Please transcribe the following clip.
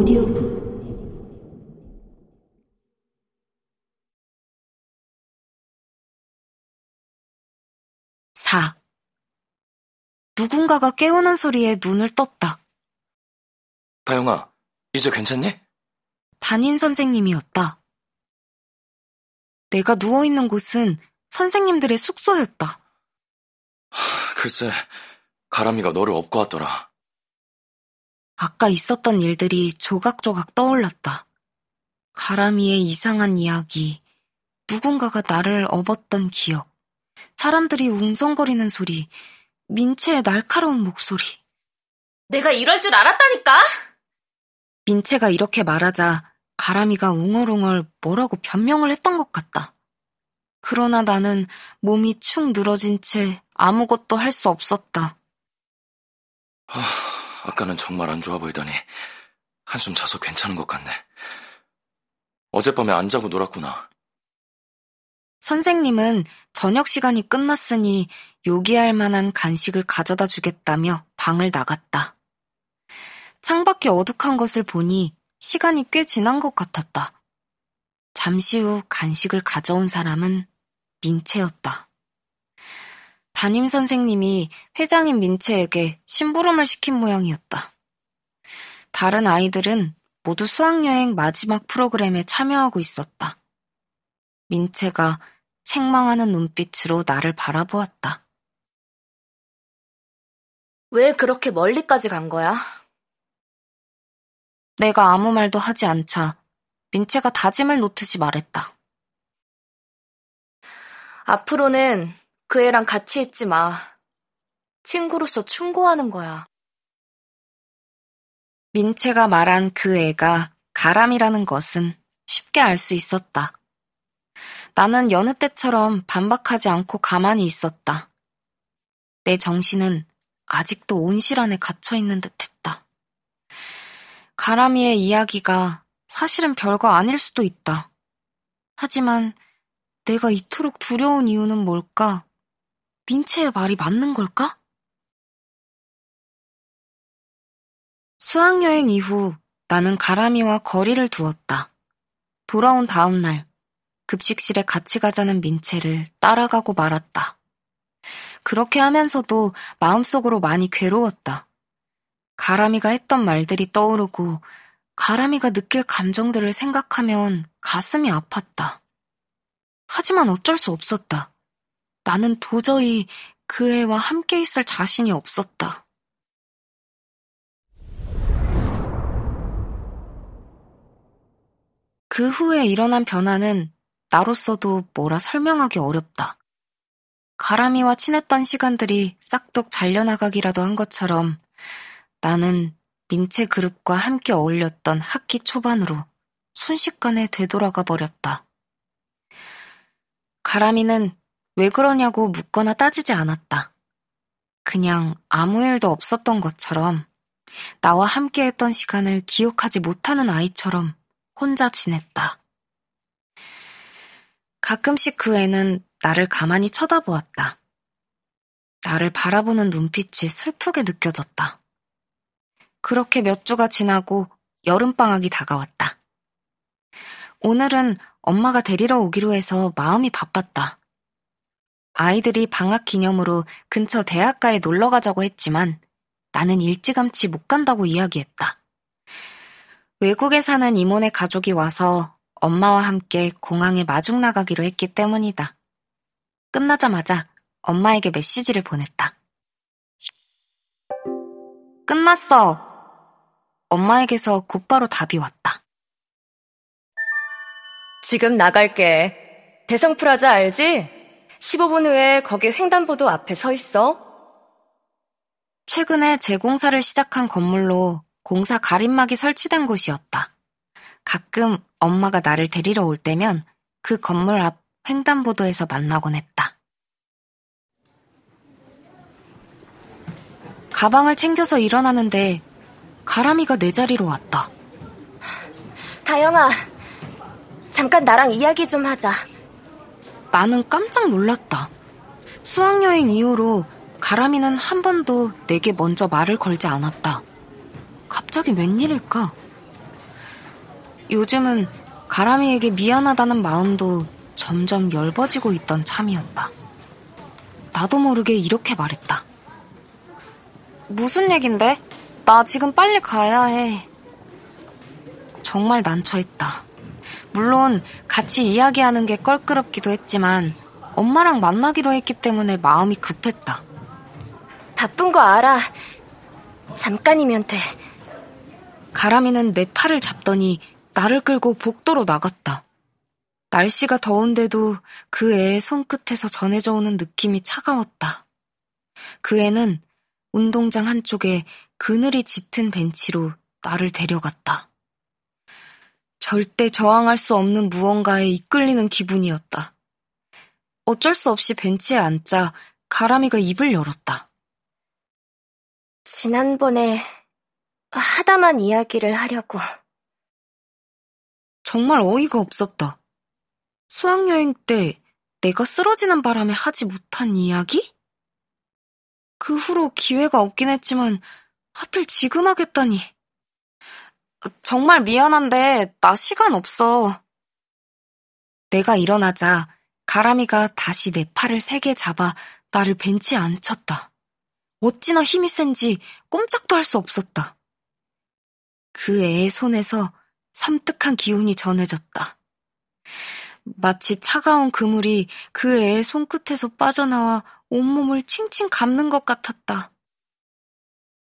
오디오북 누군가가 깨우는 소리에 눈을 떴다. 다영아, 이제 괜찮니? 담임 선생님이었다. 내가 누워있는 곳은 선생님들의 숙소였다. 글쎄, 가람이가 너를 업고 왔더라. 아까 있었던 일들이 조각조각 떠올랐다. 가람이의 이상한 이야기, 누군가가 나를 업었던 기억, 사람들이 웅성거리는 소리, 민채의 날카로운 목소리. 내가 이럴 줄 알았다니까? 민채가 이렇게 말하자 가람이가 웅얼웅얼 뭐라고 변명을 했던 것 같다. 그러나 나는 몸이 축 늘어진 채 아무것도 할 수 없었다. 아까는 정말 안 좋아 보이더니 한숨 자서 괜찮은 것 같네. 어젯밤에 안 자고 놀았구나. 선생님은 저녁 시간이 끝났으니 요기할 만한 간식을 가져다 주겠다며 방을 나갔다. 창밖에 어둑한 것을 보니 시간이 꽤 지난 것 같았다. 잠시 후 간식을 가져온 사람은 민채였다. 담임 선생님이 회장인 민채에게 심부름을 시킨 모양이었다. 다른 아이들은 모두 수학여행 마지막 프로그램에 참여하고 있었다. 민채가 책망하는 눈빛으로 나를 바라보았다. 왜 그렇게 멀리까지 간 거야? 내가 아무 말도 하지 않자 민채가 다짐을 놓듯이 말했다. 앞으로는 그 애랑 같이 있지 마. 친구로서 충고하는 거야. 민채가 말한 그 애가 가람이라는 것은 쉽게 알 수 있었다. 나는 여느 때처럼 반박하지 않고 가만히 있었다. 내 정신은 아직도 온실 안에 갇혀있는 듯했다. 가람이의 이야기가 사실은 별거 아닐 수도 있다. 하지만 내가 이토록 두려운 이유는 뭘까? 민채의 말이 맞는 걸까? 수학여행 이후 나는 가람이와 거리를 두었다. 돌아온 다음 날 급식실에 같이 가자는 민채를 따라가고 말았다. 그렇게 하면서도 마음속으로 많이 괴로웠다. 가람이가 했던 말들이 떠오르고 가람이가 느낄 감정들을 생각하면 가슴이 아팠다. 하지만 어쩔 수 없었다. 나는 도저히 그 애와 함께 있을 자신이 없었다. 그 후에 일어난 변화는 나로서도 뭐라 설명하기 어렵다. 가람이와 친했던 시간들이 싹둑 잘려나가기라도 한 것처럼 나는 민채 그룹과 함께 어울렸던 학기 초반으로 순식간에 되돌아가 버렸다. 가람이는 왜 그러냐고 묻거나 따지지 않았다. 그냥 아무 일도 없었던 것처럼 나와 함께했던 시간을 기억하지 못하는 아이처럼 혼자 지냈다. 가끔씩 그 애는 나를 가만히 쳐다보았다. 나를 바라보는 눈빛이 슬프게 느껴졌다. 그렇게 몇 주가 지나고 여름방학이 다가왔다. 오늘은 엄마가 데리러 오기로 해서 마음이 바빴다. 아이들이 방학 기념으로 근처 대학가에 놀러 가자고 했지만 나는 일찌감치 못 간다고 이야기했다. 외국에 사는 이모네 가족이 와서 엄마와 함께 공항에 마중 나가기로 했기 때문이다. 끝나자마자 엄마에게 메시지를 보냈다. 끝났어. 엄마에게서 곧바로 답이 왔다. 지금 나갈게. 대성프라자 알지? 15분 후에 거기 횡단보도 앞에 서 있어. 최근에 재공사를 시작한 건물로 공사 가림막이 설치된 곳이었다. 가끔 엄마가 나를 데리러 올 때면 그 건물 앞 횡단보도에서 만나곤 했다. 가방을 챙겨서 일어나는데 가람이가 내 자리로 왔다. 다영아, 잠깐 나랑 이야기 좀 하자. 나는 깜짝 놀랐다. 수학여행 이후로 가람이는 한 번도 내게 먼저 말을 걸지 않았다. 갑자기 웬일일까? 요즘은 가람이에게 미안하다는 마음도 점점 엷어지고 있던 참이었다. 나도 모르게 이렇게 말했다. 무슨 얘긴데? 나 지금 빨리 가야 해. 정말 난처했다. 물론 같이 이야기하는 게 껄끄럽기도 했지만 엄마랑 만나기로 했기 때문에 마음이 급했다. 바쁜 거 알아. 잠깐이면 돼. 가람이는 내 팔을 잡더니 나를 끌고 복도로 나갔다. 날씨가 더운데도 그 애의 손끝에서 전해져 오는 느낌이 차가웠다. 그 애는 운동장 한쪽에 그늘이 짙은 벤치로 나를 데려갔다. 절대 저항할 수 없는 무언가에 이끌리는 기분이었다. 어쩔 수 없이 벤치에 앉자 가람이가 입을 열었다. 지난번에 하다만 이야기를 하려고. 정말 어이가 없었다. 수학여행 때 내가 쓰러지는 바람에 하지 못한 이야기? 그 후로 기회가 없긴 했지만 하필 지금 하겠다니. 정말 미안한데 나 시간 없어. 내가 일어나자 가람이가 다시 내 팔을 세게 잡아 나를 벤치에 앉혔다. 어찌나 힘이 센지 꼼짝도 할 수 없었다. 그 애의 손에서 섬뜩한 기운이 전해졌다. 마치 차가운 그물이 그 애의 손끝에서 빠져나와 온몸을 칭칭 감는 것 같았다.